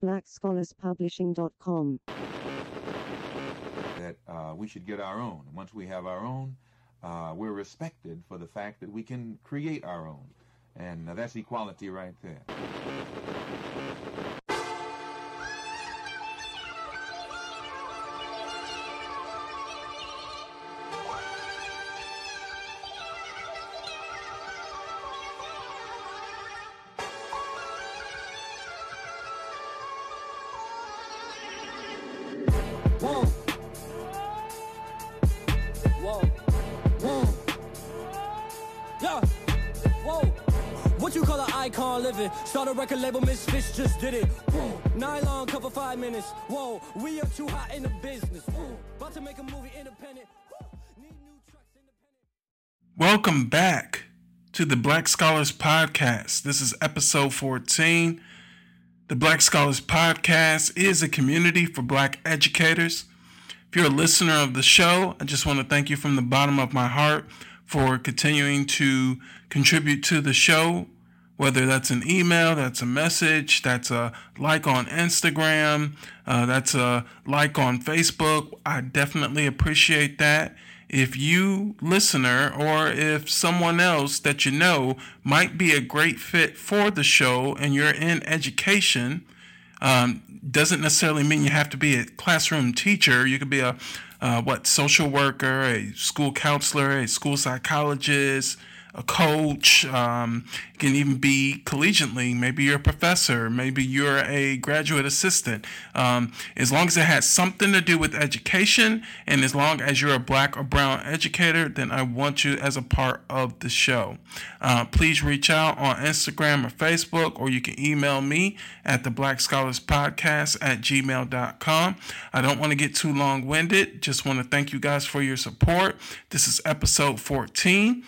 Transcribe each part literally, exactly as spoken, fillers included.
Black Scholars Publishing dot com. That uh, we should get our own. Once we have our own, uh, we're respected for the fact that we can create our own. And uh, that's equality right there. Start a record label, Misfits just did it. Whoa. Nylon cover five minutes. Whoa, we are too hot in the business. Whoa. About to make a movie independent. Whoa. Need new tracks independent. Welcome back to the Black Scholars Podcast. This is episode fourteen. The Black Scholars Podcast is a community for Black educators. If you're a listener of the show, I just want to thank you from the bottom of my heart for continuing to contribute to the show. Whether that's an email, that's a message, that's a like on Instagram, uh, that's a like on Facebook. I definitely appreciate that. If you, listener, or if someone else that you know might be a great fit for the show and you're in education, um, doesn't necessarily mean you have to be a classroom teacher. You could be a, uh, what, social worker, a school counselor, a school psychologist, a coach, um, can even be collegiately. Maybe you're a professor, maybe you're a graduate assistant. Um, as long as it has something to do with education, and as long as you're a Black or Brown educator, then I want you as a part of the show. Uh, please reach out on Instagram or Facebook, or you can email me at the Black Scholars Podcast at gmail dot com. I don't want to get too long-winded. Just want to thank you guys for your support. This is episode fourteen.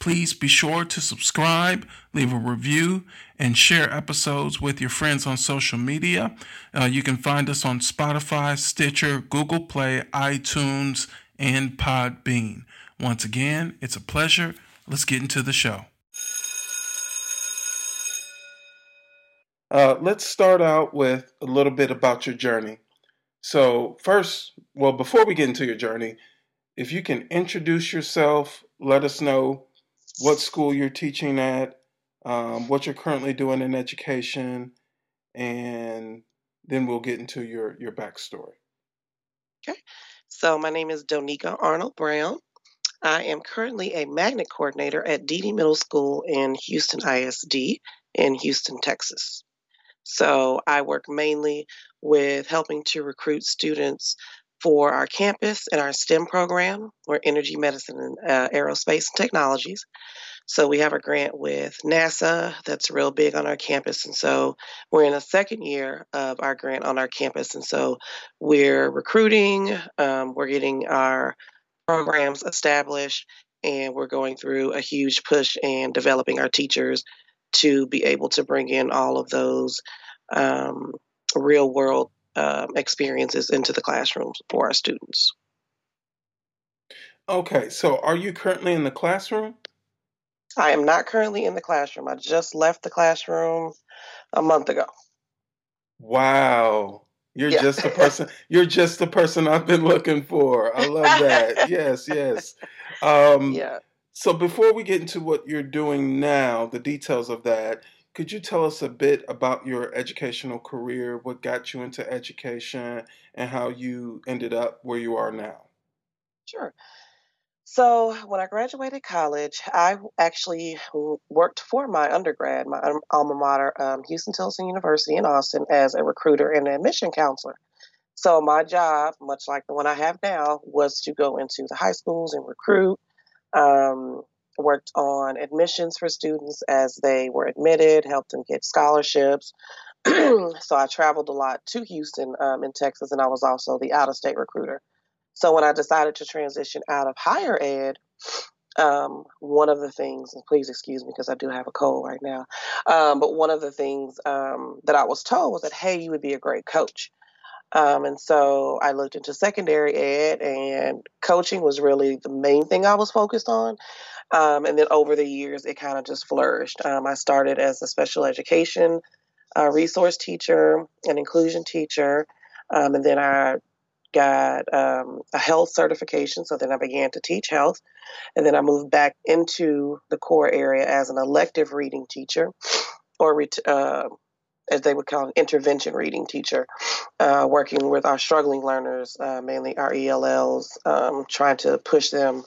Please be sure to subscribe, leave a review, and share episodes with your friends on social media. Uh, you can find us on Spotify, Stitcher, Google Play, iTunes, and Podbean. Once again, it's a pleasure. Let's get into the show. Uh, let's start out with a little bit about your journey. So first, well, before we get into your journey, if you can introduce yourself, let us know what school you're teaching at, um, what you're currently doing in education, and then we'll get into your, your backstory. Okay. So my name is Donica Arnold-Brown. I am currently a magnet coordinator at Deady Middle School in Houston I S D in Houston, Texas. So I work mainly with helping to recruit students for our campus and our STEM program, or energy, medicine, and uh, aerospace and technologies. So we have a grant with NASA that's real big on our campus. And so we're in a second year of our grant on our campus. And so we're recruiting, um, we're getting our programs established, and we're going through a huge push and developing our teachers to be able to bring in all of those um, real world Um, experiences into the classrooms for our students. Okay, so are you currently in the classroom? I am not currently in the classroom. I just left the classroom a month ago. Wow, you're yeah. just the person. You're just the person I've been looking for. I love that. yes, yes. Um, yeah. So before we get into what you're doing now, the details of that, could you tell us a bit about your educational career, what got you into education, and how you ended up where you are now? Sure. So when I graduated college, I actually worked for my undergrad, my alma mater, um, Houston Tilson University in Austin, as a recruiter and an admission counselor. So my job, much like the one I have now, was to go into the high schools and recruit, um, worked on admissions for students as they were admitted, helped them get scholarships. So I traveled a lot to Houston um, in Texas, and I was also the out-of-state recruiter. So when I decided to transition out of higher ed, um, one of the things, and please excuse me because I do have a cold right now, um, but one of the things um, that I was told was that, hey, you would be a great coach. Um, and so I looked into secondary ed, and coaching was really the main thing I was focused on. Um, and then over the years, it kind of just flourished. Um, I started as a special education a resource teacher, an inclusion teacher, um, and then I got um, a health certification. So then I began to teach health, and then I moved back into the core area as an elective reading teacher, or ret- uh, as they would call an intervention reading teacher, uh, working with our struggling learners, uh, mainly our E L Ls, um, trying to push them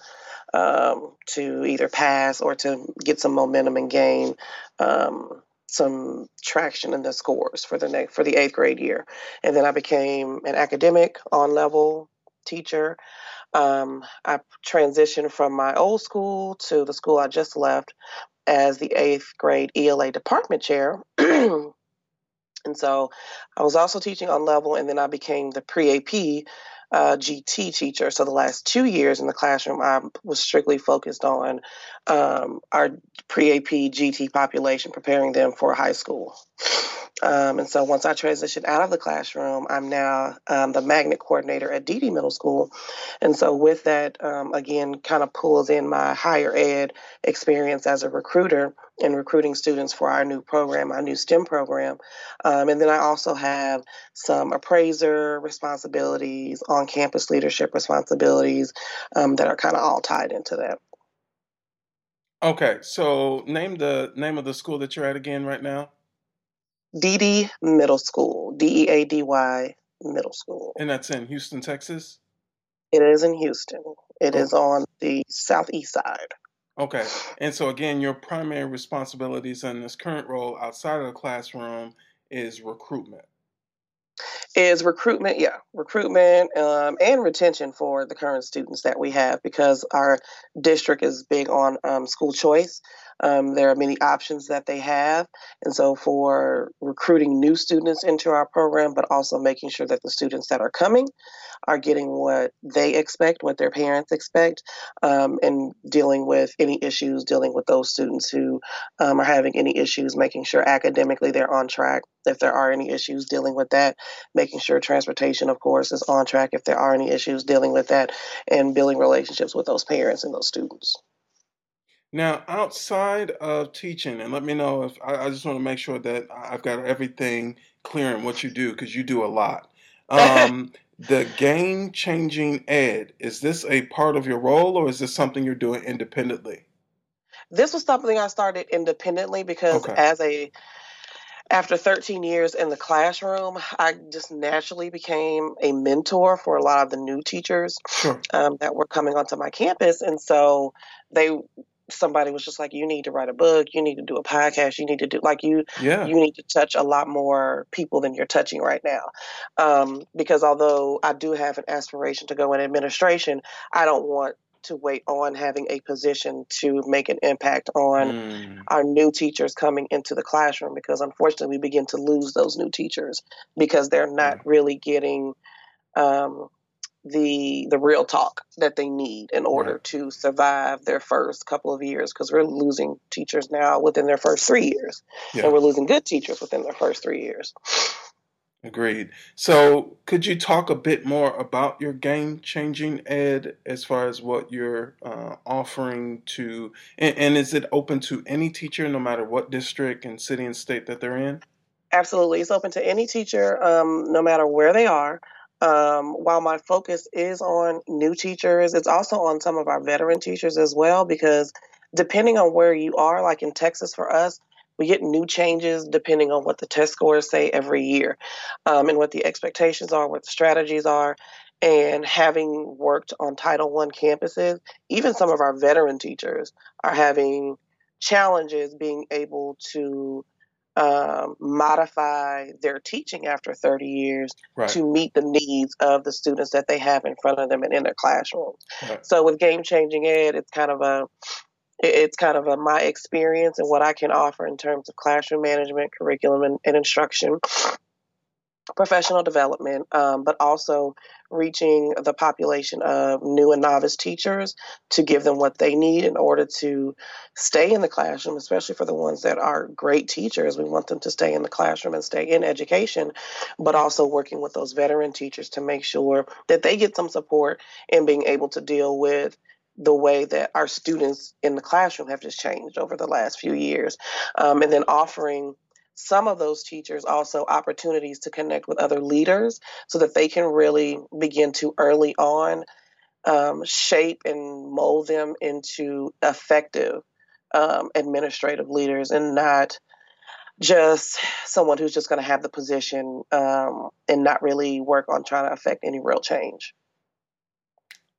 um, to either pass or to get some momentum and gain um, some traction in the scores for the next, for the eighth grade year. And then I became an academic on-level teacher. Um, I transitioned from my old school to the school I just left as the eighth grade E L A department chair. And so I was also teaching on level, and then I became the pre-A P uh, G T teacher. So the last two years in the classroom, I was strictly focused on um, our pre-A P G T population, preparing them for high school. Um, and so once I transitioned out of the classroom, I'm now um, the magnet coordinator at Deady Middle School. And so with that, um, again, kind of pulls in my higher ed experience as a recruiter and recruiting students for our new program, our new STEM program. Um, and then I also have some appraiser responsibilities, on-campus leadership responsibilities um, that are kind of all tied into that. Okay, so name the name of the school that you're at again right now. Deady Middle School, D E A D Y Middle School. And that's in Houston, Texas? It is in Houston. It is on the southeast side. Okay. And so again, your primary responsibilities in this current role outside of the classroom is recruitment. Is recruitment, yeah, recruitment um, and retention for the current students that we have, because our district is big on um, school choice. Um, there are many options that they have. And so for recruiting new students into our program, but also making sure that the students that are coming are getting what they expect, what their parents expect, um, and dealing with any issues, dealing with those students who um, are having any issues, making sure academically they're on track. If there are any issues, dealing with that, making sure transportation, of course, is on track. If there are any issues, dealing with that, and building relationships with those parents and those students. Now, outside of teaching, and let me know if I, I just want to make sure that I've got everything clear in what you do, because you do a lot. Um, the Game Changing Ed, is this a part of your role, or is this something you're doing independently? This was something I started independently because okay. as a After thirteen years in the classroom, I just naturally became a mentor for a lot of the new teachers sure. um, that were coming onto my campus. And so they, somebody was just like, you need to write a book, you need to do a podcast, you need to do like you, yeah. you need to touch a lot more people than you're touching right now. Um, because although I do have an aspiration to go in administration, I don't want to wait on having a position to make an impact on mm. our new teachers coming into the classroom, because unfortunately we begin to lose those new teachers because they're not mm. really getting um, the the real talk that they need in order mm. to survive their first couple of years, because we're losing teachers now within their first three years yeah. and we're losing good teachers within their first three years. Agreed. So could you talk a bit more about your Game Changing Ed as far as what you're uh, offering to, and, and is it open to any teacher no matter what district and city and state that they're in? Absolutely. It's open to any teacher um, no matter where they are. Um, while my focus is on new teachers, it's also on some of our veteran teachers as well, because depending on where you are, like in Texas for us, we get new changes depending on what the test scores say every year um, and what the expectations are, what the strategies are. And having worked on Title One campuses, even some of our veteran teachers are having challenges being able to um, modify their teaching after thirty years right. to meet the needs of the students that they have in front of them and in their classrooms. Right. So with Game Changing Ed, it's kind of a It's kind of a, my experience and what I can offer in terms of classroom management, curriculum, and, and instruction, professional development, um, but also reaching the population of new and novice teachers to give them what they need in order to stay in the classroom, especially for the ones that are great teachers. We want them to stay in the classroom and stay in education, but also working with those veteran teachers to make sure that they get some support in being able to deal with the way that our students in the classroom have just changed over the last few years. Um, and then offering some of those teachers also opportunities to connect with other leaders so that they can really begin to early on um, shape and mold them into effective um, administrative leaders, and not just someone who's just going to have the position um, and not really work on trying to affect any real change.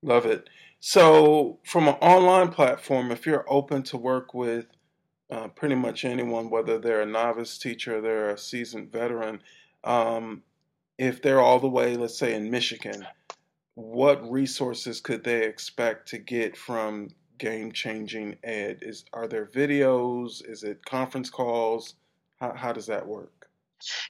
Love it. So from an online platform, if you're open to work with uh, pretty much anyone, whether they're a novice teacher, they're a seasoned veteran, um, if they're all the way, let's say, in Michigan, what resources could they expect to get from Game Changing Ed? Is, are there videos? Is it conference calls? How, how does that work?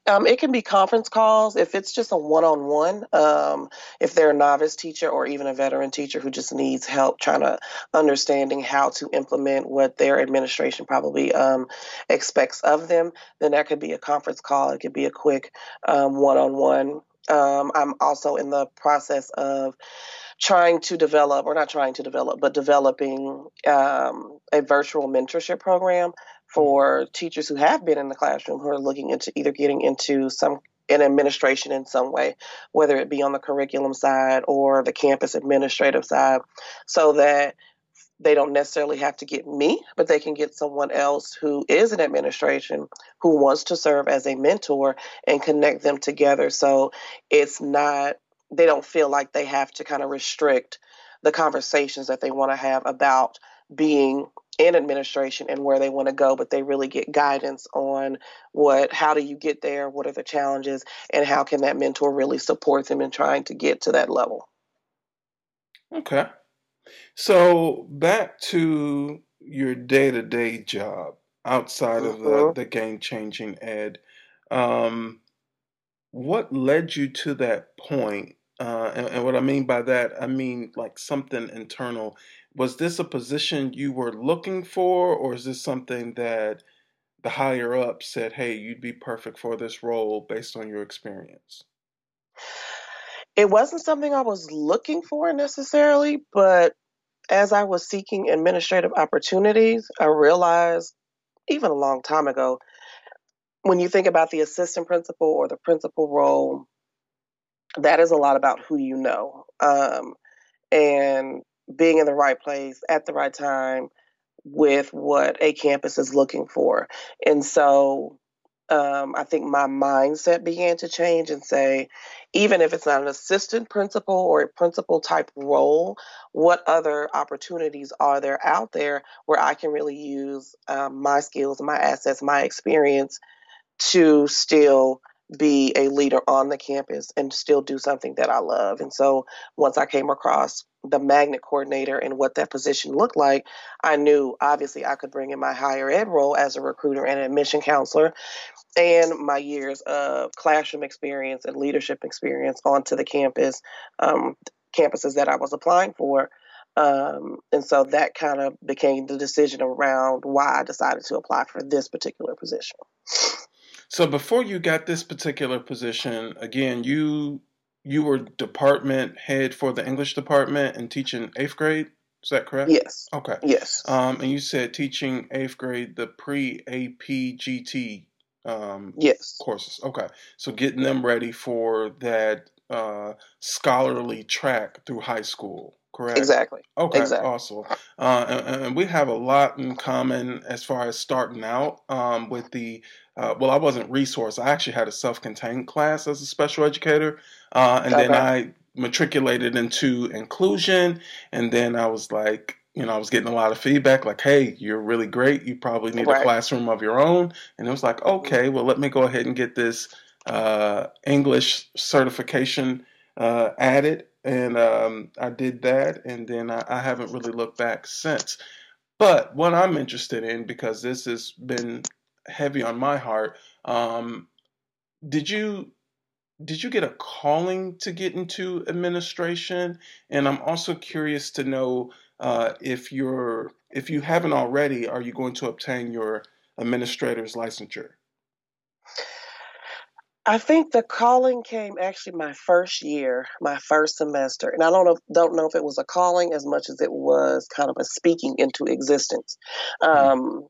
Um, it can be conference calls. If it's just a one-on-one, um, if they're a novice teacher or even a veteran teacher who just needs help trying to understanding how to implement what their administration probably um, expects of them, then that could be a conference call. It could be a quick um, one-on-one. Um, I'm also in the process of trying to develop, or not trying to develop, but developing um, a virtual mentorship program for teachers who have been in the classroom who are looking into either getting into some an administration in some way, whether it be on the curriculum side or the campus administrative side, so that they don't necessarily have to get me, but they can get someone else who is in administration who wants to serve as a mentor and connect them together. So it's not, they don't feel like they have to kind of restrict the conversations that they want to have about being in administration and where they want to go, but they really get guidance on what, how do you get there, what are the challenges, and how can that mentor really support them in trying to get to that level. Okay. So back to your day-to-day job outside of mm-hmm. the, the game-changing ed, um, what led you to that point? Uh, and, and what I mean by that, I mean like something internal. Was this a position you were looking for, or is this something that the higher up said, hey, you'd be perfect for this role based on your experience? It wasn't something I was looking for necessarily, but as I was seeking administrative opportunities, I realized even a long time ago, when you think about the assistant principal or the principal role, that is a lot about who you know. Um, and being in the right place at the right time with what a campus is looking for. And so um, I think my mindset began to change and say, even if it's not an assistant principal or a principal type role, what other opportunities are there out there where I can really use um, my skills, my assets, my experience to still be a leader on the campus and still do something that I love. And so once I came across the magnet coordinator and what that position looked like, I knew obviously I could bring in my higher ed role as a recruiter and admission counselor and my years of classroom experience and leadership experience onto the campus, um, campuses that I was applying for. Um, and so that kind of became the decision around why I decided to apply for this particular position. So before you got this particular position, again, you you were department head for the English department and teaching eighth grade. Is that correct? Yes. Okay. Yes. Um, and you said teaching eighth grade, the pre-A P G T um, yes. courses. Okay. So getting them ready for that uh, scholarly track through high school. Correct. Exactly. Okay. Exactly. Awesome. Uh, and, and we have a lot in common as far as starting out um, with the, uh, well, I wasn't resource. I actually had a self-contained class as a special educator. Uh, and okay. then I matriculated into inclusion. And then I was like, you know, I was getting a lot of feedback like, hey, you're really great. You probably need right. a classroom of your own. And it was like, okay, well, let me go ahead and get this uh, English certification uh, added. And um, I did that, and then I, I haven't really looked back since. But what I'm interested in, because this has been heavy on my heart, um, did you did you get a calling to get into administration? And I'm also curious to know uh, if you're if you haven't already, are you going to obtain your administrator's licensure? I think the calling came actually my first year, my first semester. And I don't know, don't know if it was a calling as much as it was kind of a speaking into existence. Um,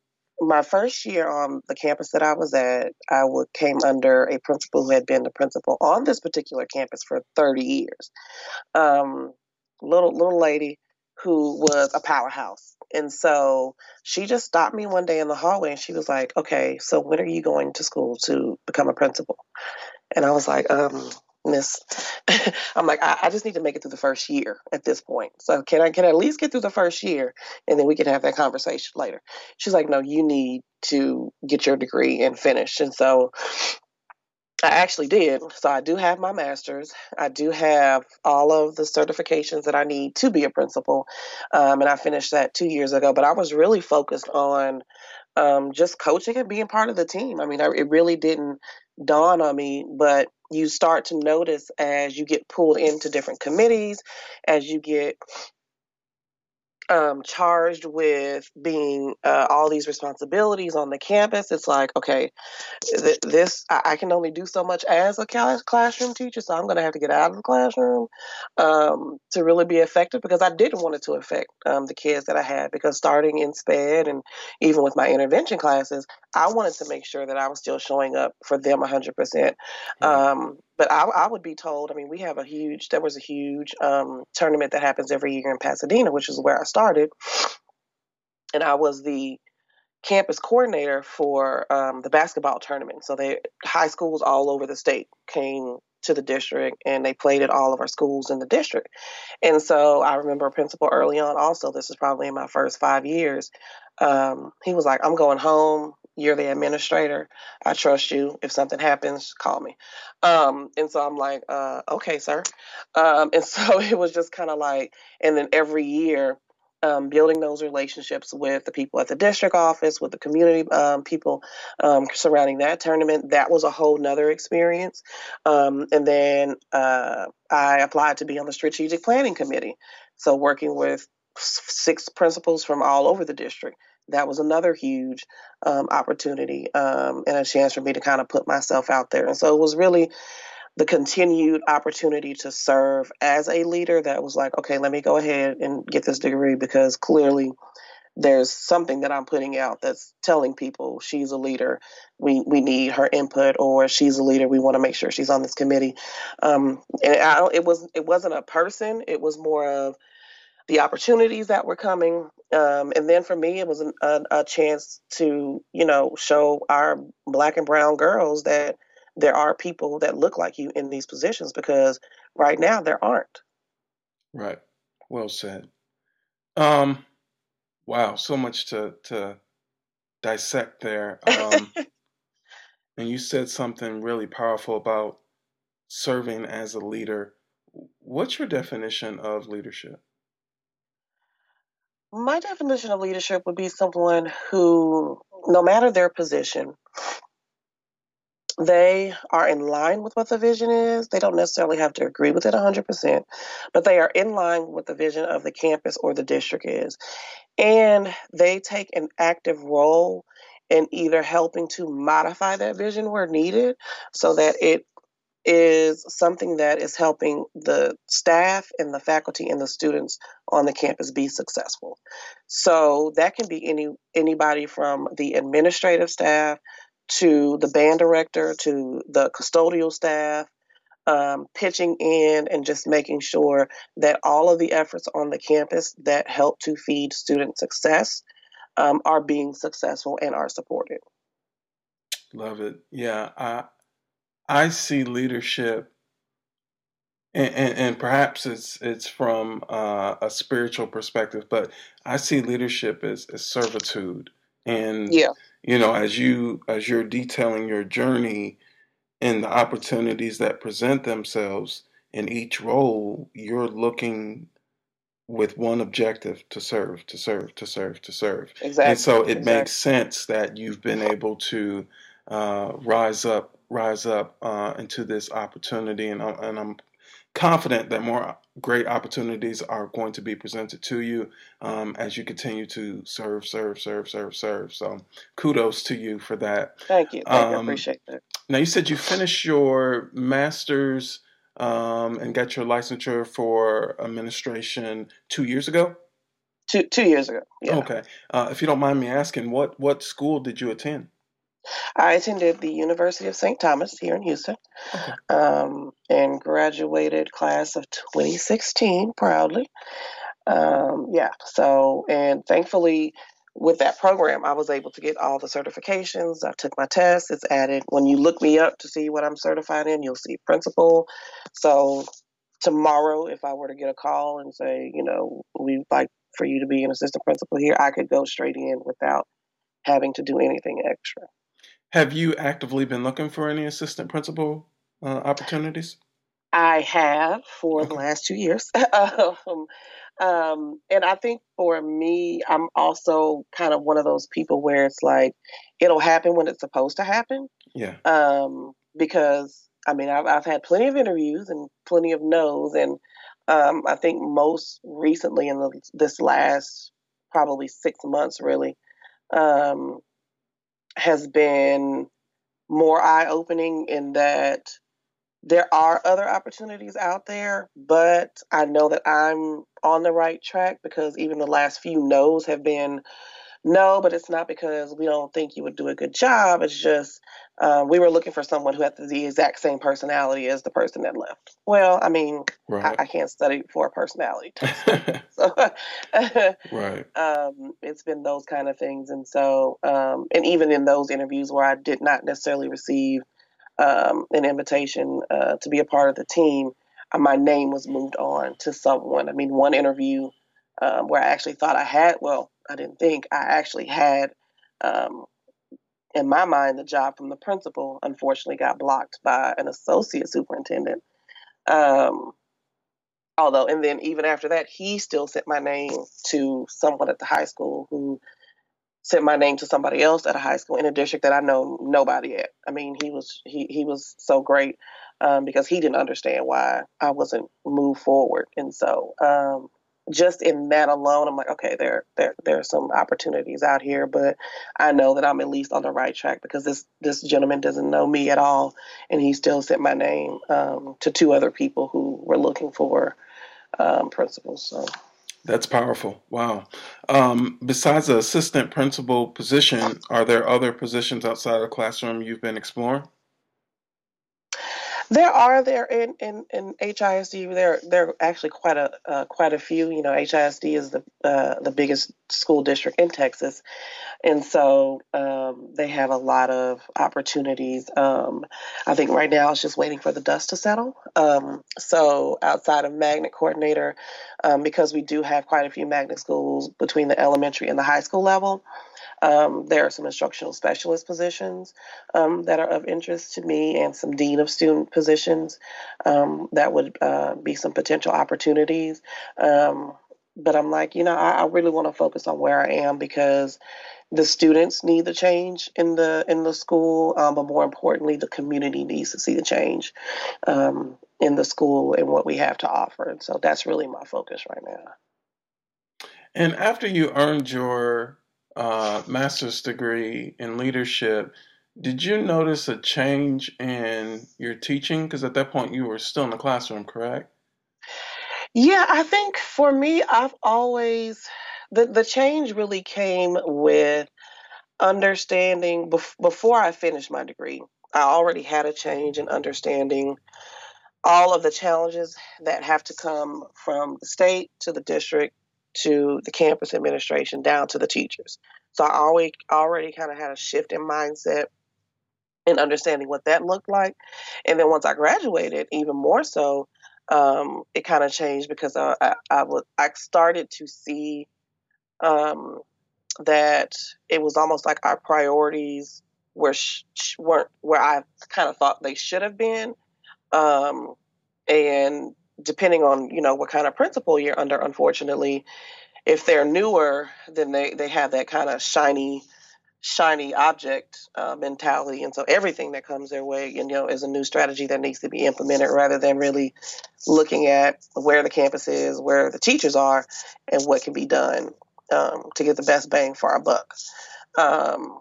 my first year on the campus that I was at, I would, came under a principal who had been the principal on this particular campus for thirty years. Um, little little lady who was a powerhouse. And so she just stopped me one day in the hallway and she was like, okay, so when are you going to school to become a principal? And I was like, um, miss, I'm like, I, I just need to make it through the first year at this point. So can I, can I at least get through the first year and then we can have that conversation later? She's like, no, you need to get your degree and finish. And so I actually did. So I do have my master's. I do have all of the certifications that I need to be a principal. Um, and I finished that two years ago, but I was really focused on um, just coaching and being part of the team. I mean, I, it really didn't dawn on me, but you start to notice as you get pulled into different committees, as you get um, charged with being uh, all these responsibilities on the campus. It's like, okay, th- this, I-, I can only do so much as a class- classroom teacher, so I'm going to have to get out of the classroom um, to really be effective, because I didn't want it to affect um, the kids that I had, because starting in SPED and even with my intervention classes, I wanted to make sure that I was still showing up for them one hundred percent. Mm-hmm. Um, But I, I would be told, I mean, we have a huge, there was a huge um, tournament that happens every year in Pasadena, which is where I started. And I was the campus coordinator for um, the basketball tournament. So they, high schools all over the state came to the district and they played at all of our schools in the district. And so I remember a principal early on also, this is probably in my first five years, um, he was like, I'm going home. You're the administrator. I trust you. If something happens, call me. Um, and so I'm like, uh, okay, sir. Um, and so it was just kind of like, and then every year, um, building those relationships with the people at the district office, with the community um, people um, surrounding that tournament, that was a whole nother experience. Um, and then uh, I applied to be on the strategic planning committee. So working with six principals from all over the district. That was another huge um, opportunity um, and a chance for me to kind of put myself out there. And so it was really the continued opportunity to serve as a leader that was like, okay, let me go ahead and get this degree, because clearly there's something that I'm putting out that's telling people she's a leader. We we need her input, or she's a leader. We want to make sure she's on this committee. Um, and I, it was it wasn't a person. It was more of the opportunities that were coming. Um, and then for me, it was an, a, a chance to, you know, show our Black and brown girls that there are people that look like you in these positions, because right now there aren't. Right. Well said. Um, wow. So much to, to dissect there. Um, and you said something really powerful about serving as a leader. What's your definition of leadership? My definition of leadership would be someone who, no matter their position, they are in line with what the vision is. They don't necessarily have to agree with it one hundred percent, but they are in line with the vision of the campus or the district is. And they take an active role in either helping to modify that vision where needed so that it is something that is helping the staff and the faculty and the students on the campus be successful. So that can be any anybody from the administrative staff to the band director to the custodial staff, um, pitching in and just making sure that all of the efforts on the campus that help to feed student success um, are being successful and are supported. Love it. Yeah. I- I see leadership, and, and, and perhaps it's it's from uh, a spiritual perspective, but I see leadership as, as servitude. And yeah. you know, as you as you're detailing your journey and the opportunities that present themselves in each role, you're looking with one objective: to serve, to serve, to serve, to serve. Exactly. And so it exactly. makes sense that you've been able to uh, rise up. rise up uh, into this opportunity. And, uh, and I'm confident that more great opportunities are going to be presented to you um, as you continue to serve, serve, serve, serve, serve. So kudos to you for that. Thank you. Thank um, you. I appreciate that. Now, you said you finished your master's um, and got your licensure for administration two years ago? two two years ago. Yeah. Okay. Uh, if you don't mind me asking, what, what school did you attend? I attended the University of Saint Thomas here in Houston, okay. um, and graduated class of twenty sixteen, proudly. Um, yeah, so, and thankfully, with that program, I was able to get all the certifications. I took my tests. It's added. When you look me up to see what I'm certified in, you'll see principal. So tomorrow, if I were to get a call and say, you know, we'd like for you to be an assistant principal here, I could go straight in without having to do anything extra. Have you actively been looking for any assistant principal uh, opportunities? I have for the last two years. um, um, and I think for me, I'm also kind of one of those people where it's like, it'll happen when it's supposed to happen. Yeah. Um, because, I mean, I've, I've had plenty of interviews and plenty of no's. And um, I think most recently in the, this last probably six months, really, um, has been more eye-opening in that there are other opportunities out there, but I know that I'm on the right track because even the last few no's have been no, but it's not because we don't think you would do a good job. It's just uh, we were looking for someone who had the exact same personality as the person that left. Well, I mean, right. I, I can't study for a personality test. So, right. Um, it's been those kind of things. And so, um, and even in those interviews where I did not necessarily receive Um, an invitation uh, to be a part of the team, uh, my name was moved on to someone. I mean, one interview um, where I actually thought I had, well, I didn't think, I actually had, um, in my mind, the job from the principal, unfortunately got blocked by an associate superintendent. Um, although, and then even after that, he still sent my name to someone at the high school who sent my name to somebody else at a high school in a district that I know nobody at. I mean, he was he, he was so great um, because he didn't understand why I wasn't moved forward. And so um, just in that alone, I'm like, okay, there, there there are some opportunities out here, but I know that I'm at least on the right track because this, this gentleman doesn't know me at all, and he still sent my name um, to two other people who were looking for um, principals. So. That's powerful. Wow. Um, besides the assistant principal position, are there other positions outside of the classroom you've been exploring? There are there in, in, in H I S D. There there are actually quite a uh, quite a few. You know, H I S D is the uh, the biggest school district in Texas, and so um, they have a lot of opportunities. Um, I think right now it's just waiting for the dust to settle. Um, so outside of magnet coordinator, um, because we do have quite a few magnet schools between the elementary and the high school level. Um, there are some instructional specialist positions um, that are of interest to me and some dean of student positions um, that would uh, be some potential opportunities. Um, but I'm like, you know, I, I really want to focus on where I am because the students need the change in the in the school, um, but more importantly, the community needs to see the change um, in the school and what we have to offer. And so that's really my focus right now. And after you earned your Uh, master's degree in leadership, did you notice a change in your teaching? Because at that point you were still in the classroom, correct? Yeah, I think for me, I've always, the, the change really came with understanding, bef- before I finished my degree, I already had a change in understanding all of the challenges that have to come from the state to the district, to the campus administration, down to the teachers. So I always already kind of had a shift in mindset and understanding what that looked like. And then once I graduated, even more so, um, it kind of changed because I, I, I, was, I started to see um, that it was almost like our priorities were sh- weren't where I kind of thought they should have been. Um, and depending on, you know, what kind of principal you're under, unfortunately, if they're newer, then they, they have that kind of shiny, shiny object uh, mentality. And so everything that comes their way, you know, is a new strategy that needs to be implemented rather than really looking at where the campus is, where the teachers are, and what can be done um, to get the best bang for our buck. Um,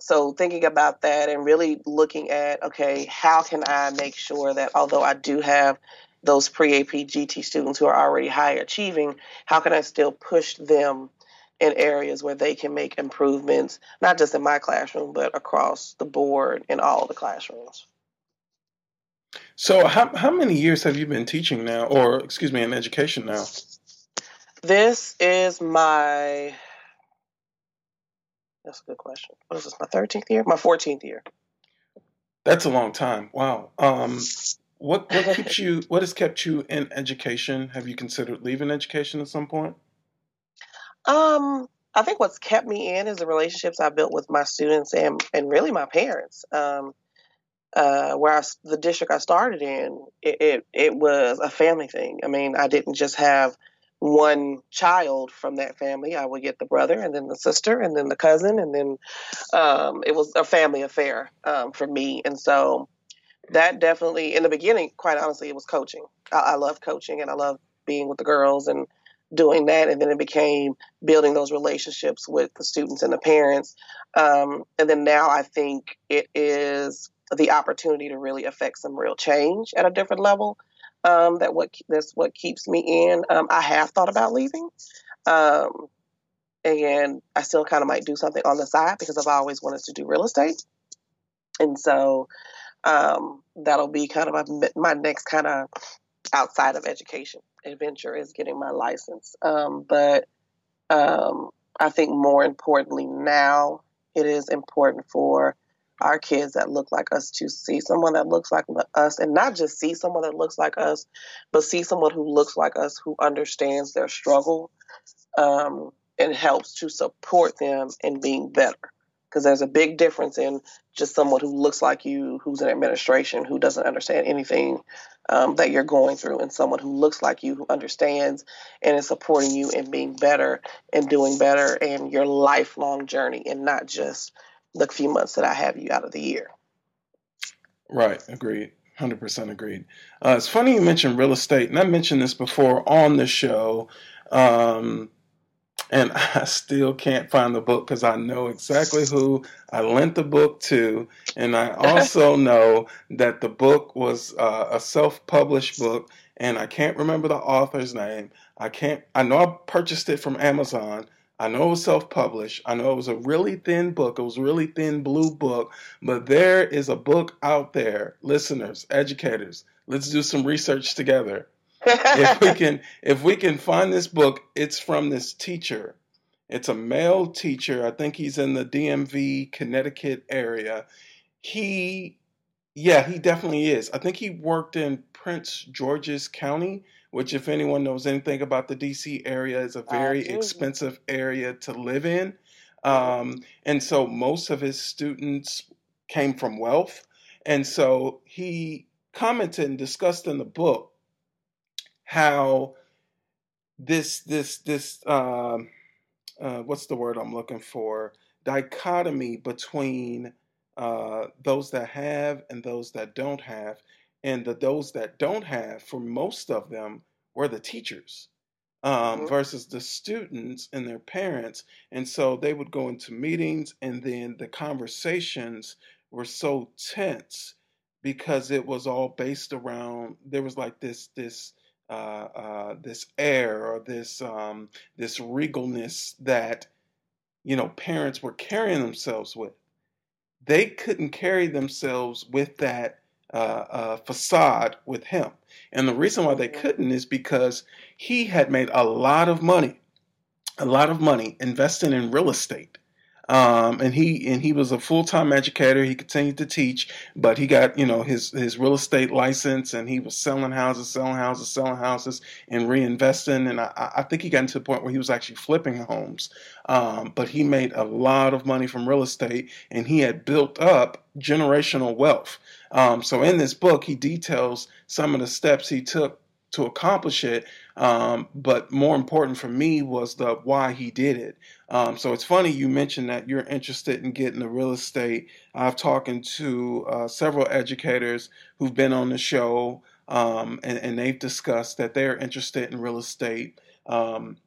so thinking about that and really looking at, okay, how can I make sure that although I do have those pre-A P G T students who are already high achieving, how can I still push them in areas where they can make improvements, not just in my classroom, but across the board in all the classrooms? So how how many years have you been teaching now, or excuse me, in education now? This is my, that's a good question. What is this, my thirteenth year? My fourteenth year. That's a long time. Wow. Um, what what keeps you? What has kept you in education? Have you considered leaving education at some point? Um, I think what's kept me in is the relationships I built with my students and and really my parents. Um, uh, where I, the district I started in, it, it it was a family thing. I mean, I didn't just have one child from that family. I would get the brother and then the sister and then the cousin, and then um, it was a family affair um, for me. And so that definitely, in the beginning, quite honestly, it was coaching. I, I love coaching and I love being with the girls and doing that. And then it became building those relationships with the students and the parents. Um, and then now I think it is the opportunity to really affect some real change at a different level. Um, that what that's what keeps me in. Um, I have thought about leaving, um, and I still kind of might do something on the side because I've always wanted to do real estate, and so um, that'll be kind of my, my next kind of outside of education adventure is getting my license. Um, but um, I think more importantly now, it is important for our kids that look like us to see someone that looks like us, and not just see someone that looks like us, but see someone who looks like us, who understands their struggle um, and helps to support them in being better. Because there's a big difference in just someone who looks like you, who's in administration, who doesn't understand anything um, that you're going through, and someone who looks like you, who understands and is supporting you in being better and doing better in your lifelong journey, and not just the few months that I have you out of the year. Right. Agreed. one hundred percent agreed. Uh, it's funny you mentioned real estate, and I mentioned this before on the show, um, and I still can't find the book because I know exactly who I lent the book to, and I also know that the book was uh, a self-published book, and I can't remember the author's name. I can't. I know I purchased it from Amazon. I know it was self-published. I know it was a really thin book. It was a really thin blue book. But there is a book out there, listeners, educators. Let's do some research together. if we can, if we can find this book, it's from this teacher. It's a male teacher. I think he's in the D M V, Connecticut area. He, yeah, he definitely is. I think he worked in Prince George's County, which, if anyone knows anything about the D C area, is a very uh, expensive area to live in. Um, and so most of his students came from wealth. And so he commented and discussed in the book how this, this, this, um, uh, what's the word I'm looking for? dichotomy between uh, those that have and those that don't have. And the those that don't have, for most of them, were the teachers um, mm-hmm. versus the students and their parents. And so they would go into meetings, and then the conversations were so tense because it was all based around, there was like this this uh, uh, this air or this um, this regalness that, you know, parents were carrying themselves with. They couldn't carry themselves with that Uh, uh, facade with him. And the reason why they couldn't is because he had made a lot of money, a lot of money investing in real estate. Um, and he and he was a full-time educator. He continued to teach, but he got, you know, his, his real estate license, and he was selling houses, selling houses, selling houses and reinvesting. And I, I think he got to the point where he was actually flipping homes. Um, but he made a lot of money from real estate, and he had built up generational wealth. Um, so in this book, he details some of the steps he took to accomplish it. Um, but more important for me was the why he did it. Um, so it's funny you mentioned that you're interested in getting into real estate. I've talked to uh, several educators who've been on the show, um, and, and they've discussed that they're interested in real estate. Um,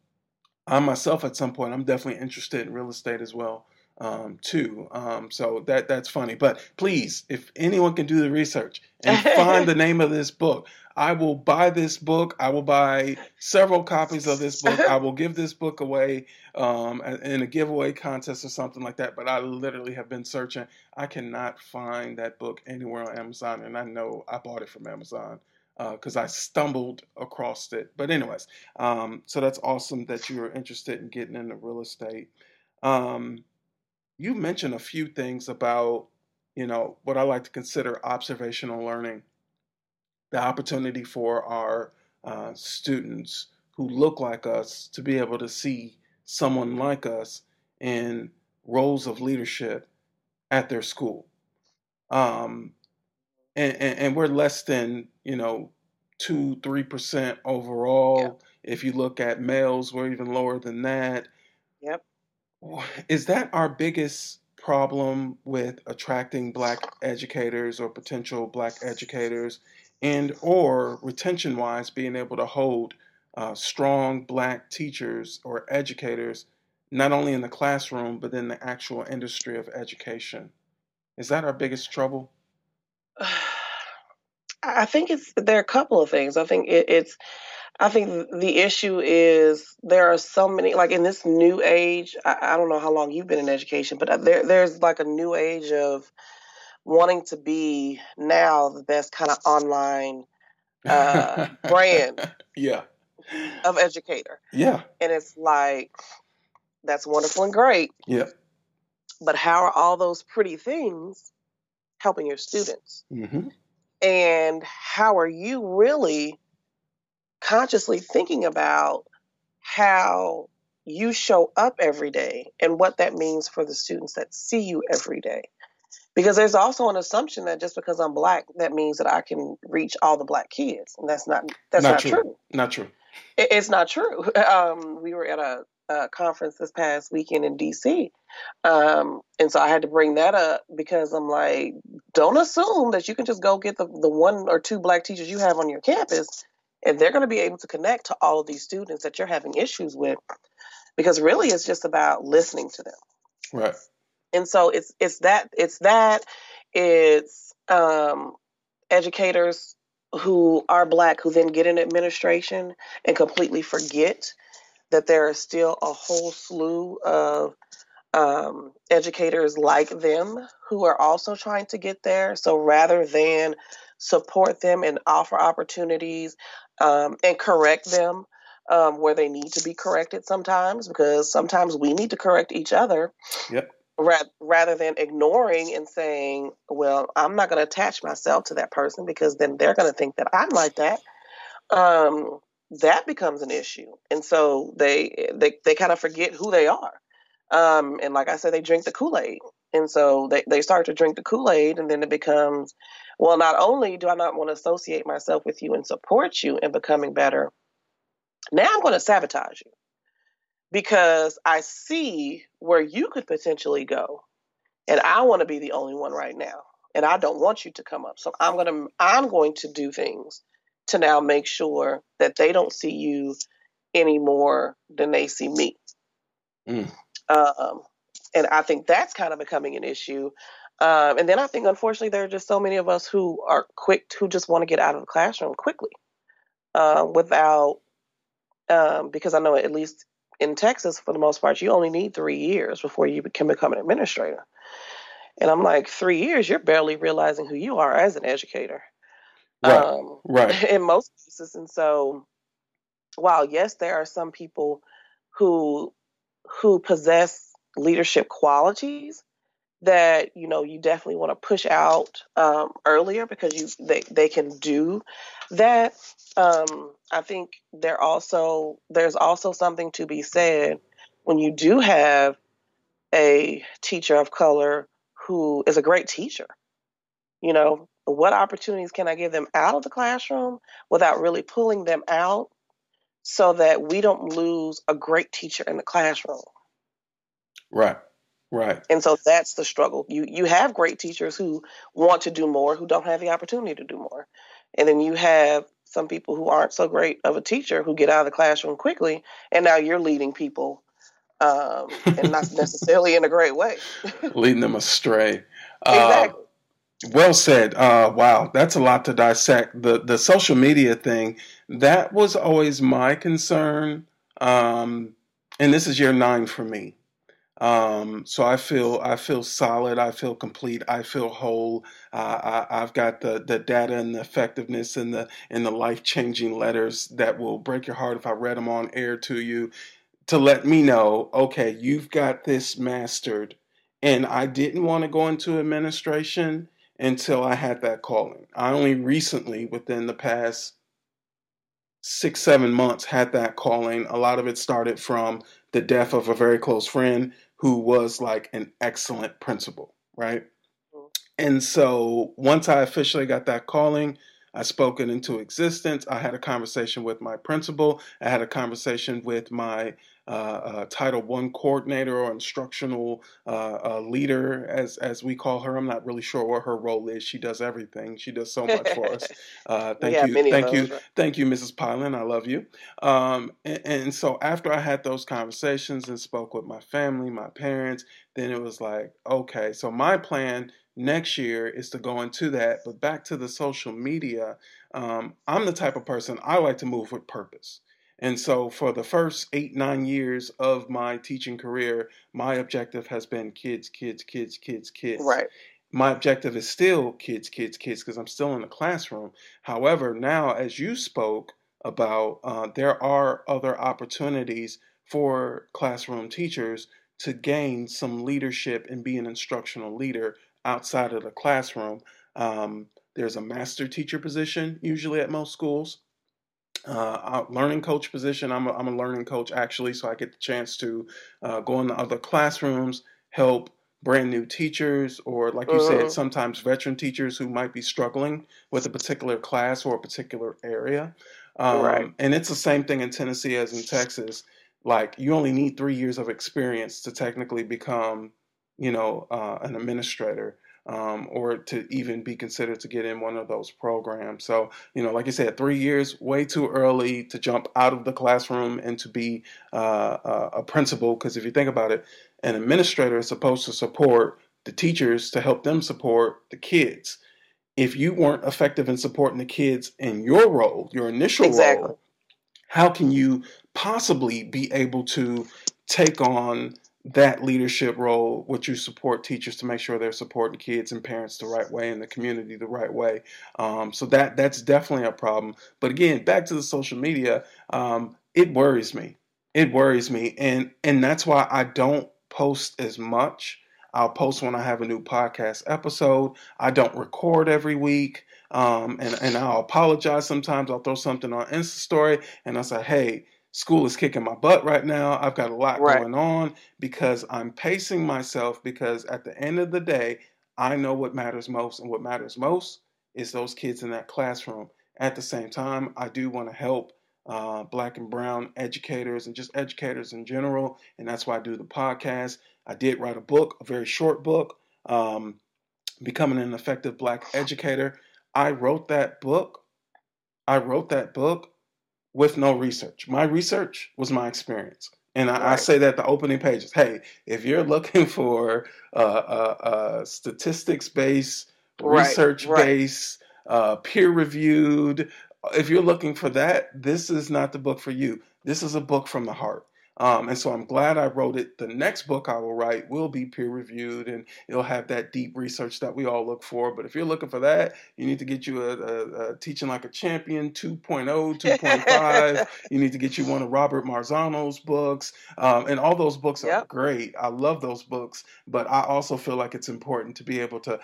I myself, at some point, I'm definitely interested in real estate as well. um, too. Um, so that that's funny. But please, if anyone can do the research and find the name of this book, I will buy this book. I will buy several copies of this book. I will give this book away um, in a giveaway contest or something like that. But I literally have been searching. I cannot find that book anywhere on Amazon. And I know I bought it from Amazon because uh, I stumbled across it. But anyways, um, so that's awesome that you were interested in getting into real estate. Um, you mentioned a few things about, you know, what I like to consider observational learning, the opportunity for our uh, students who look like us to be able to see someone like us in roles of leadership at their school. Um, and, and, and we're less than, you know, two, three percent overall. Yep. If you look at males, we're even lower than that. Yep. Is that our biggest problem with attracting Black educators or potential Black educators, and or retention-wise being able to hold uh, strong Black teachers or educators, not only in the classroom, but in the actual industry of education? Is that our biggest trouble? I think it's, there are a couple of things. I think it, it's, I think the issue is there are so many, like in this new age, I, I don't know how long you've been in education, but there there's like a new age of wanting to be now the best kind of online uh, brand yeah. of educator. Yeah. And it's like, that's wonderful and great. Yeah. But how are all those pretty things helping your students? Mm-hmm. And how are you really consciously thinking about how you show up every day and what that means for the students that see you every day? Because there's also an assumption that just because I'm Black, that means that I can reach all the Black kids. And that's not, that's not, not true. true. Not true. It, it's not true. Um, we were at a, a conference this past weekend in D C. Um, and so I had to bring that up because I'm like, don't assume that you can just go get the, the one or two Black teachers you have on your campus, and they're going to be able to connect to all of these students that you're having issues with, because really it's just about listening to them. Right. And so it's it's that it's that it's um, educators who are Black who then get in administration and completely forget that there is still a whole slew of um, educators like them who are also trying to get there. So rather than support them and offer opportunities um, and correct them um, where they need to be corrected sometimes, because sometimes we need to correct each other. Yep. Rather than ignoring and saying, well, I'm not going to attach myself to that person because then they're going to think that I'm like that. Um, that becomes an issue. And so they they, they kind of forget who they are. Um, and like I said, they drink the Kool-Aid. And so they, they start to drink the Kool-Aid, and then it becomes, well, not only do I not want to associate myself with you and support you in becoming better, now I'm going to sabotage you, because I see where you could potentially go, and I want to be the only one right now, and I don't want you to come up. So I'm going to I'm going to do things to now make sure that they don't see you any more than they see me. Mm. Um, and I think that's kind of becoming an issue. Um, and then I think, unfortunately, there are just so many of us who are quick, who just want to get out of the classroom quickly uh, without, um, because I know at least in Texas, for the most part, you only need three years before you can become an administrator. And I'm like, three years, you're barely realizing who you are as an educator. Right. Um, right. In most cases. And so, while yes, there are some people who who possess leadership qualities that, you know, you definitely want to push out um, earlier because you they, they can do that. Um, I think there also there's also something to be said when you do have a teacher of color who is a great teacher. You know, what opportunities can I give them out of the classroom without really pulling them out so that we don't lose a great teacher in the classroom? Right. Right. And so that's the struggle. You you have great teachers who want to do more, who don't have the opportunity to do more. And then you have some people who aren't so great of a teacher who get out of the classroom quickly, and now you're leading people um, and not necessarily in a great way. Leading them astray. Exactly. Uh, well said. Uh, wow, that's a lot to dissect. The the social media thing, that was always my concern. Um, and this is year nine for me. Um, so I feel, I feel solid. I feel complete. I feel whole. Uh, I, I've got the, the data and the effectiveness and the, and the life-changing letters that will break your heart if I read them on air to you to let me know, okay, you've got this mastered. And I didn't want to go into administration until I had that calling. I only recently, within the past six, seven months, had that calling. A lot of it started from the death of a very close friend who was like an excellent principal, right? Mm-hmm. And so once I officially got that calling, I spoke it into existence. I had a conversation with my principal. I had a conversation with my uh, uh, Title one coordinator or instructional uh, uh, leader, as as we call her. I'm not really sure what her role is. She does everything. She does so much for us. Uh, thank yeah, you, thank you, right? Thank you, Missus Pylon. I love you. Um, and, and so after I had those conversations and spoke with my family, my parents, then it was like, okay, so my plan next year is to go into that. But back to the social media, um, I'm the type of person, I like to move with purpose. And so for the first eight, nine years of my teaching career, my objective has been kids, kids, kids, kids, kids. Right. My objective is still kids, kids, kids, because I'm still in the classroom. However, now, as you spoke about, uh, there are other opportunities for classroom teachers to gain some leadership and be an instructional leader outside of the classroom. Um, there's a master teacher position usually at most schools, uh, a learning coach position. I'm a, I'm a learning coach actually, so I get the chance to uh, go into other classrooms, help brand new teachers, or like you uh-huh. said, sometimes veteran teachers who might be struggling with a particular class or a particular area. Um, right. And it's the same thing in Tennessee as in Texas. Like, you only need three years of experience to technically become, you know, uh, an administrator, um, or to even be considered to get in one of those programs. So, you know, like you said, three years, way too early to jump out of the classroom and to be uh, a principal. Because if you think about it, an administrator is supposed to support the teachers to help them support the kids. If you weren't effective in supporting the kids in your role, your initial exactly. role, how can you possibly be able to take on that leadership role, which you support teachers to make sure they're supporting kids and parents the right way and the community the right way. Um, so that that's definitely a problem. But again, back to the social media, um, it worries me. It worries me. And, and that's why I don't post as much. I'll post when I have a new podcast episode. I don't record every week. Um, and, and I'll apologize sometimes. I'll throw something on Insta story and I'll say, hey, school is kicking my butt right now. I've got a lot right. going on, because I'm pacing myself, because at the end of the day, I know what matters most, and what matters most is those kids in that classroom. At the same time, I do want to help uh, Black and brown educators and just educators in general. And that's why I do the podcast. I did write a book, a very short book, um, Becoming an Effective Black Educator. I wrote that book. I wrote that book. With no research. My research was my experience. And I, right. I say that the opening pages, hey, if you're looking for uh, uh, uh, statistics-based, right. research-based, right. uh, peer-reviewed, if you're looking for that, this is not the book for you. This is a book from the heart. Um, and so I'm glad I wrote it. The next book I will write will be peer-reviewed, and it'll have that deep research that we all look for. But if you're looking for that, you need to get you a, a, a Teaching Like a Champion two point oh, two point five. You need to get you one of Robert Marzano's books. Um, and all those books yep. are great. I love those books. But I also feel like it's important to be able to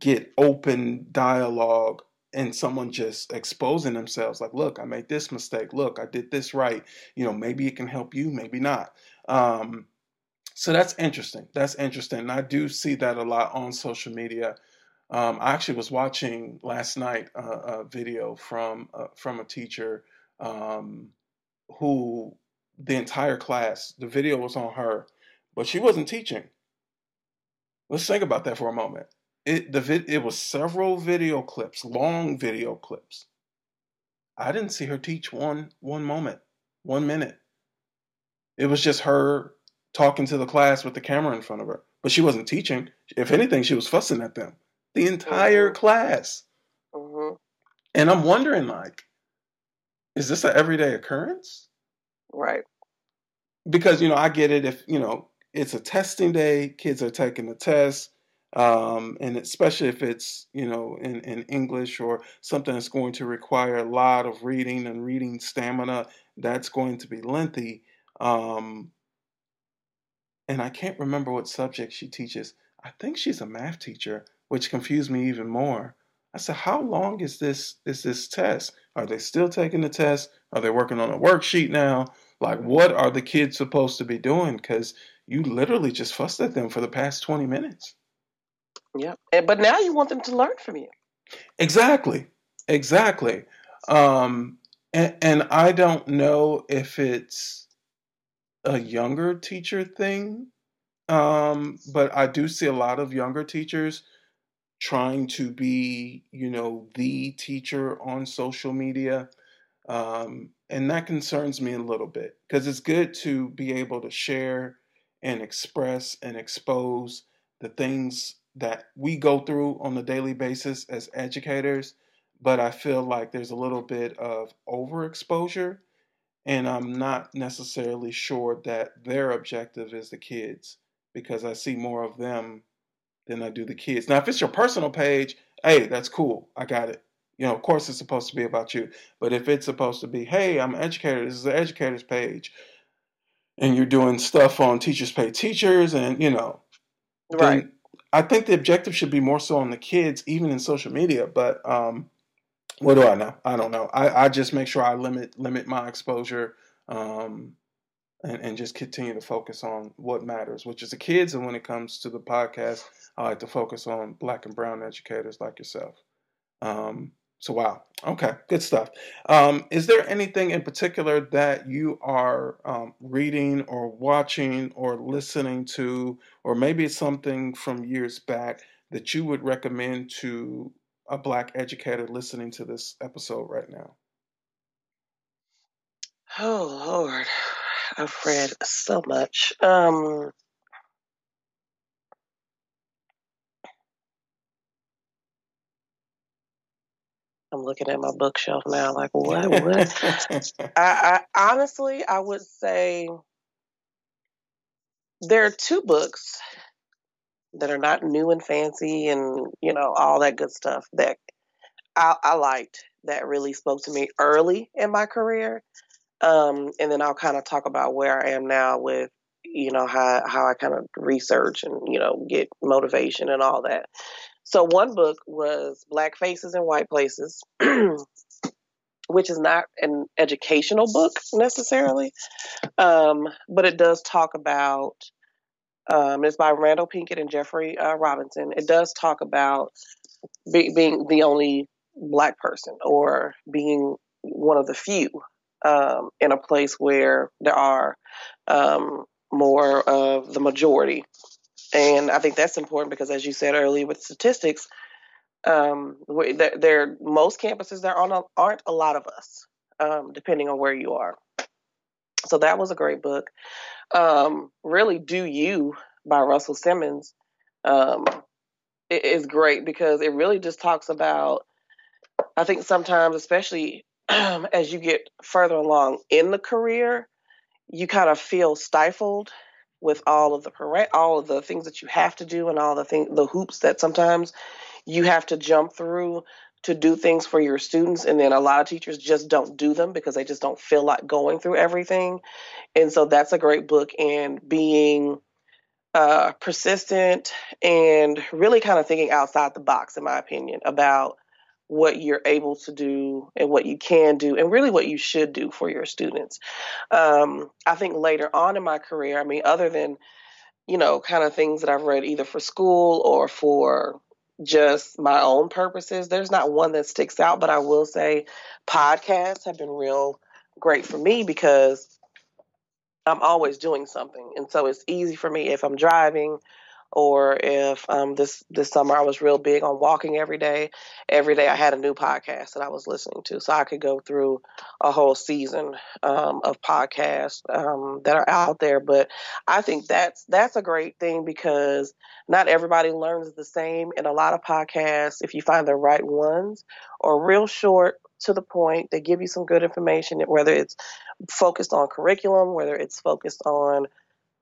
get open dialogue and someone just exposing themselves, like, look, I made this mistake. Look, I did this right. You know, maybe it can help you, maybe not. Um, so that's interesting. That's interesting. And I do see that a lot on social media. Um, I actually was watching last night a, a video from uh, from a teacher um, who the entire class, the video was on her, but she wasn't teaching. Let's think about that for a moment. It, the vid, it was several video clips, long video clips. I didn't see her teach one one moment, one minute. It was just her talking to the class with the camera in front of her. But she wasn't teaching. If anything, she was fussing at them. The entire class. Mm-hmm. And I'm wondering, like, is this an everyday occurrence? Right. Because, you know, I get it if, you know, it's a testing day, kids are taking the test, um, and especially if it's, you know, in, in English or something that's going to require a lot of reading and reading stamina, that's going to be lengthy. Um, and I can't remember what subject she teaches. I think she's a math teacher, which confused me even more. I said, how long is this is this test? Are they still taking the test? Are they working on a worksheet now? Like, what are the kids supposed to be doing? Because you literally just fussed at them for the past twenty minutes. Yeah, but now you want them to learn from you. Exactly, exactly. Um, and, and I don't know if it's a younger teacher thing, um, but I do see a lot of younger teachers trying to be, you know, the teacher on social media. Um, and that concerns me a little bit, because it's good to be able to share and express and expose the things that we go through on a daily basis as educators. But I feel like there's a little bit of overexposure, and I'm not necessarily sure that their objective is the kids, because I see more of them than I do the kids. Now, if it's your personal page, hey, that's cool. I got it. You know, of course it's supposed to be about you. But if it's supposed to be, hey, I'm an educator, this is the educator's page, and you're doing stuff on Teachers Pay Teachers, and, you know, right. Then I think the objective should be more so on the kids, even in social media. But um, what do I know? I don't know. I, I just make sure I limit limit my exposure um, and, and just continue to focus on what matters, which is the kids. And when it comes to the podcast, I like to focus on Black and brown educators like yourself. Um, so, wow. Okay. Good stuff. Um, is there anything in particular that you are um, reading or watching or listening to, or maybe it's something from years back that you would recommend to a Black educator listening to this episode right now? Oh, Lord. I've read so much. Um... I'm looking at my bookshelf now, like, what? what? I, I honestly, I would say there are two books that are not new and fancy and, you know, all that good stuff that I, I liked, that really spoke to me early in my career. Um, and then I'll kind of talk about where I am now with, you know, how, how I kind of research and, you know, get motivation and all that. So one book was Black Faces in White Places, which is not an educational book necessarily, um, but it does talk about, um, it's by Randall Pinkett and Jeffrey uh, Robinson. It does talk about be- being the only Black person, or being one of the few um, in a place where there are um, more of the majority. And I think that's important because, as you said earlier with statistics, um, there, there most campuses there aren't a, aren't a lot of us, um, depending on where you are. So that was a great book. Um, really, Do You by Russell Simmons um, is great because it really just talks about, I think sometimes, especially as you get further along in the career, you kind of feel stifled with all of the parade, all of the things that you have to do, and all the things, the hoops that sometimes you have to jump through to do things for your students. And then a lot of teachers just don't do them because they just don't feel like going through everything. And so that's a great book, and being uh, persistent and really kind of thinking outside the box, in my opinion, about what you're able to do and what you can do, and really what you should do for your students. Um, I think later on in my career, I mean, other than, you know, kind of things that I've read either for school or for just my own purposes, there's not one that sticks out, but I will say podcasts have been real great for me because I'm always doing something. And so it's easy for me if I'm driving or if um, this, this summer I was real big on walking every day. Every day I had a new podcast that I was listening to. So I could go through a whole season um, of podcasts um, that are out there. But I think that's that's a great thing, because not everybody learns the same. And a lot of podcasts, if you find the right ones, are real short, to the point. They give you some good information, whether it's focused on curriculum, whether it's focused on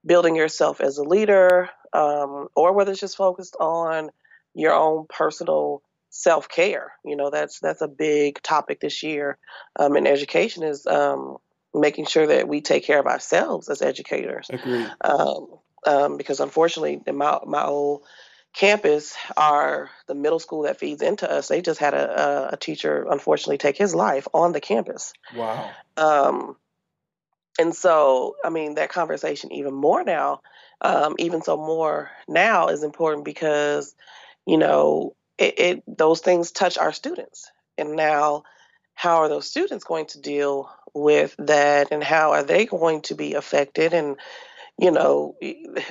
building yourself as a leader, um, or whether it's just focused on your own personal self-care. You know, that's that's a big topic this year um, in education, is um, making sure that we take care of ourselves as educators. Agreed. Um, um, because unfortunately, in my, my old campus, are the middle school that feeds into us. They just had a, a, a teacher, unfortunately, take his life on the campus. Wow. Um, and so, I mean, that conversation even more now, um, even so more now is important, because, you know, it, it those things touch our students. And now, how are those students going to deal with that, and how are they going to be affected? And you know,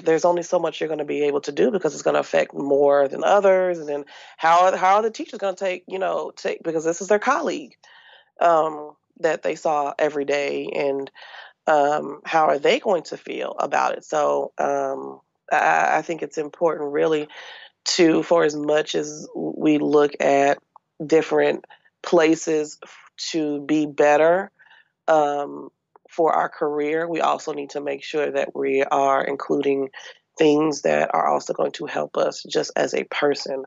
there's only so much you're going to be able to do, because it's going to affect more than others. And then how are, how are the teachers going to take, you know, take, because this is their colleague um, that they saw every day, and um, how are they going to feel about it? So um, I, I think it's important really to, for as much as we look at different places to be better, um, for our career, we also need to make sure that we are including things that are also going to help us just as a person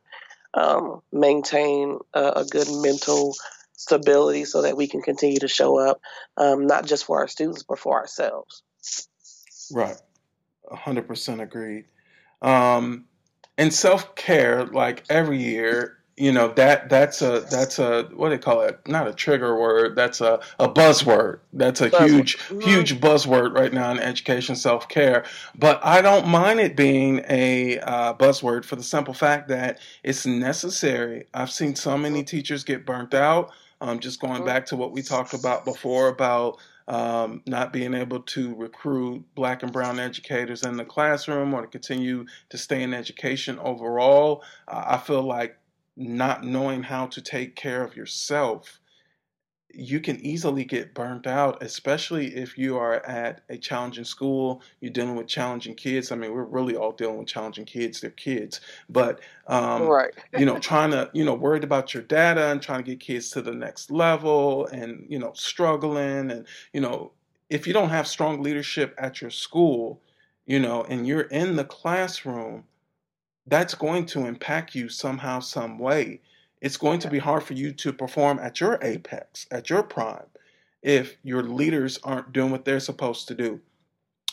um, maintain a, a good mental stability, so that we can continue to show up, um, not just for our students, but for ourselves. Right. one hundred percent agreed. Um, and self-care, like every year, you know, that that's a that's a what do they call it? Not a trigger word. That's a, a buzzword. That's a buzzword. huge, huge buzzword right now in education, self-care. But I don't mind it being a uh, buzzword, for the simple fact that it's necessary. I've seen so many teachers get burnt out. Um, just going back to what we talked about before about Um, not being able to recruit Black and Brown educators in the classroom, or to continue to stay in education overall. Uh, I feel like not knowing how to take care of yourself, you can easily get burnt out, especially if you are at a challenging school, you're dealing with challenging kids. I mean, we're really all dealing with challenging kids. They're kids, but, um, right. you know, trying to, you know, worried about your data and trying to get kids to the next level, and, you know, struggling. And, you know, if you don't have strong leadership at your school, you know, and you're in the classroom, that's going to impact you somehow, some way. It's going to be hard for you to perform at your apex, at your prime, if your leaders aren't doing what they're supposed to do.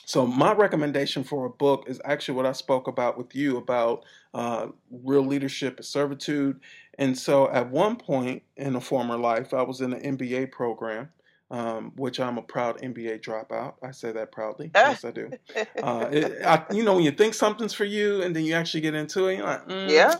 So my recommendation for a book is actually what I spoke about with you about uh, real leadership and servitude. And so at one point in a former life, I was in an M B A program, um, which I'm a proud M B A dropout. I say that proudly. Yes, I do. Uh, it, I, you know, when you think something's for you and then you actually get into it, you're like, mm, yeah.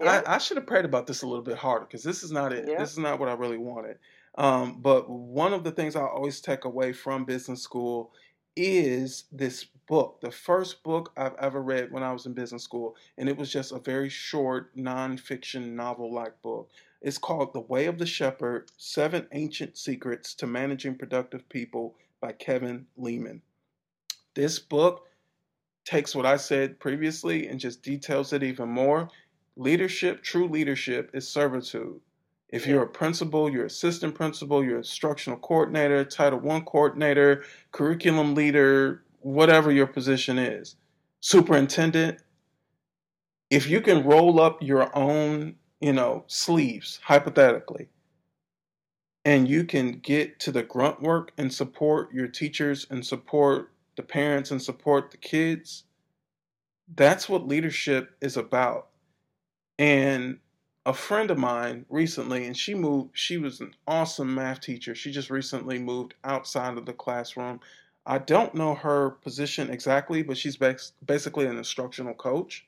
Yeah. I, I should have prayed about this a little bit harder, because this is not it. Yeah. This is not what I really wanted. Um, but one of the things I always take away from business school is this book, the first book I've ever read when I was in business school. And it was just a very short nonfiction novel-like book. It's called The Way of the Shepherd, Seven Ancient Secrets to Managing Productive People by Kevin Lehman. This book takes what I said previously and just details it even more. Leadership, true leadership, is servitude. If you're a principal, you're assistant principal, you're instructional coordinator, Title One coordinator, curriculum leader, whatever your position is, superintendent, if you can roll up your own, you know, sleeves, hypothetically, and you can get to the grunt work and support your teachers and support the parents and support the kids, that's what leadership is about. And a friend of mine recently, and she moved, she was an awesome math teacher. She just recently moved outside of the classroom. I don't know her position exactly, but she's basically an instructional coach.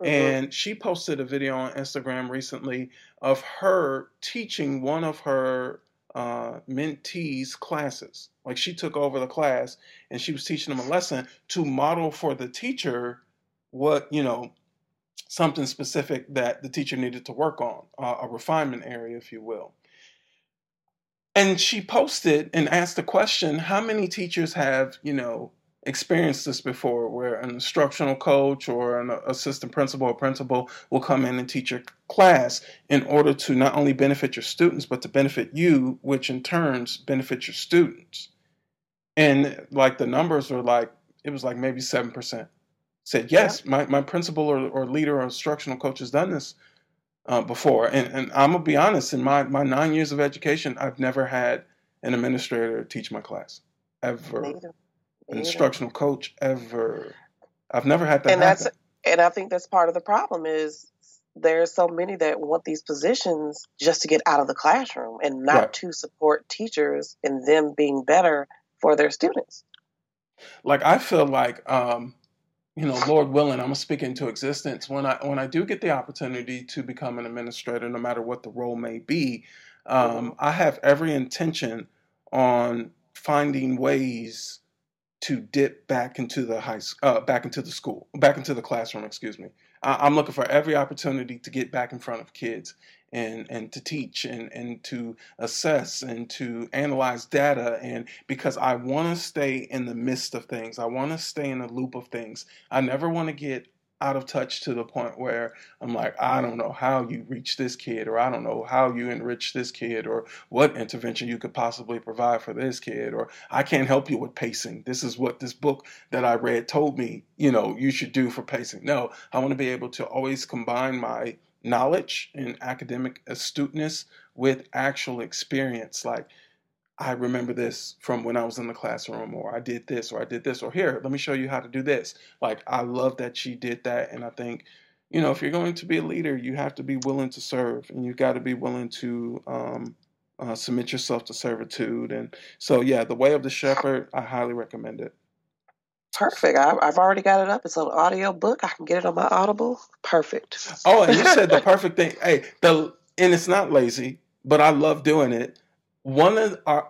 Mm-hmm. And she posted a video on Instagram recently of her teaching one of her uh, mentees' classes. Like, she took over the class and she was teaching them a lesson to model for the teacher what, you know, something specific that the teacher needed to work on, uh, a refinement area, if you will. And she posted and asked the question, how many teachers have, you know, experienced this before, where an instructional coach or an assistant principal or principal will come in and teach your class in order to not only benefit your students, but to benefit you, which in turn benefits your students. And like the numbers were like, it was like maybe seven percent said, yes, yeah. my, my principal or, or leader or instructional coach has done this Uh, before. And, and I'm going to be honest, in my, my nine years of education, I've never had an administrator teach my class, ever. Neither. Neither. An instructional coach, ever. I've never had that and happen. That's, and I think that's part of the problem is there are so many that want these positions just to get out of the classroom and not right. to support teachers in them being better for their students. Like, I feel like... Um, you know, Lord willing, I'm going to speak into existence. When I when I do get the opportunity to become an administrator, no matter what the role may be, um, mm-hmm. I have every intention on finding ways to dip back into the high, uh, back into the school, back into the classroom. Excuse me. I, I'm looking for every opportunity to get back in front of kids and and to teach and and to assess and to analyze data, and because I want to stay in the midst of things. I want to stay in the loop of things. I never want to get out of touch to the point where I'm like, I don't know how you reach this kid, or I don't know how you enrich this kid, or what intervention you could possibly provide for this kid, or I can't help you with pacing. This is what this book that I read told me, you know, you should do for pacing. No, I want to be able to always combine my knowledge and academic astuteness with actual experience. Like, I remember this from when I was in the classroom, or I did this, or I did this, or here, let me show you how to do this. Like, I love that she did that. And I think, you know, if you're going to be a leader, you have to be willing to serve, and you've got to be willing to um, uh, submit yourself to servitude. And so, yeah, The Way of the Shepherd, I highly recommend it. Perfect. I've already got it up. It's an audio book. I can get it on my Audible. Perfect. Oh, and you said the perfect thing. Hey, the and it's not lazy, but I love doing it. One of our,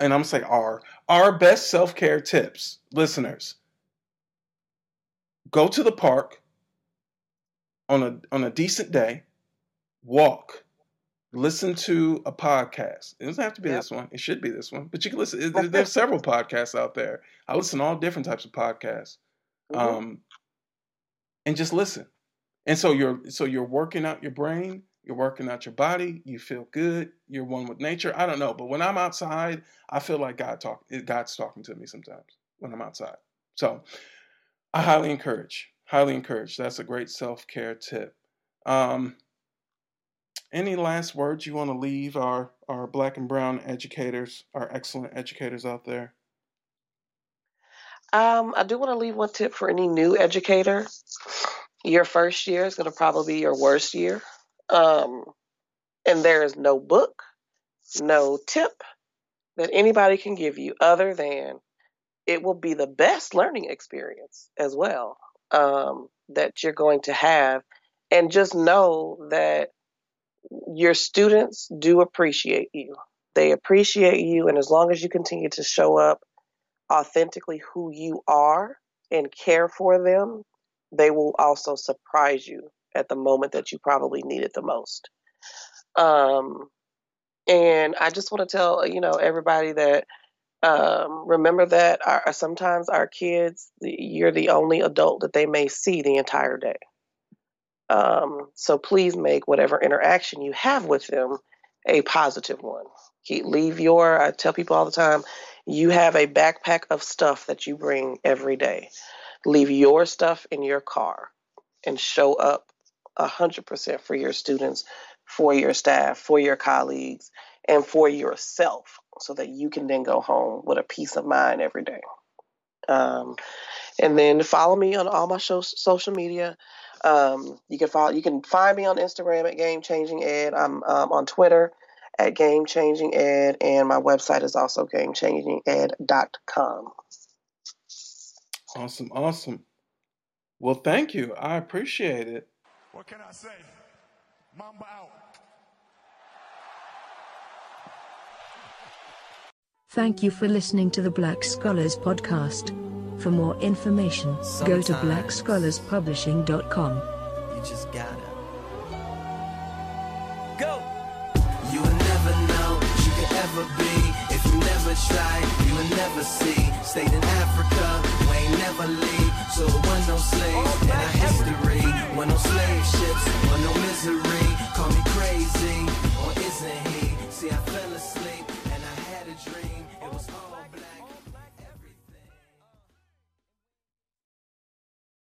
and I'm going to say our, our best self-care tips, listeners, go to the park on a, on a decent day, walk, listen to a podcast. It doesn't have to be yep. this one. It should be this one, but you can listen. There's several podcasts out there. I listen to all different types of podcasts, mm-hmm. um, and just listen. And so you're, so you're working out your brain. You're working out your body. You feel good. You're one with nature. I don't know. But when I'm outside, I feel like God talk, God's talking to me sometimes when I'm outside. So I highly encourage, highly encourage. That's a great self-care tip. Um, any last words you want to leave our, our Black and brown educators, our excellent educators out there? Um, I do want to leave one tip for any new educator. Your first year is going to probably be your worst year. Um, and there is no book, no tip that anybody can give you other than it will be the best learning experience as well, um, that you're going to have. And just know that your students do appreciate you. They appreciate you. And as long as you continue to show up authentically who you are and care for them, they will also surprise you at the moment that you probably need it the most. Um, and I just want to tell, you know, everybody that um, remember that our, sometimes our kids, the, you're the only adult that they may see the entire day. Um, so please make whatever interaction you have with them a positive one. Keep, leave your, I tell people all the time, you have a backpack of stuff that you bring every day. Leave your stuff in your car and show up one hundred percent for your students, for your staff, for your colleagues, and for yourself, so that you can then go home with a peace of mind every day. Um, and then follow me on all my show, social media. Um, you can follow, you can find me on Instagram at Game Changing Ed. I'm um, on Twitter at Game Changing Ed, and my website is also game changing ed dot com. Awesome, awesome. Well, thank you. I appreciate it. What can I say? Mamba out. Thank you for listening to the Black Scholars Podcast. For more information, Sometimes, go to black scholars publishing dot com. You just gotta go. You will never know what you could ever be. If you never try, you will never see. Stayed in Africa, we ain't never leave. So it was no slave.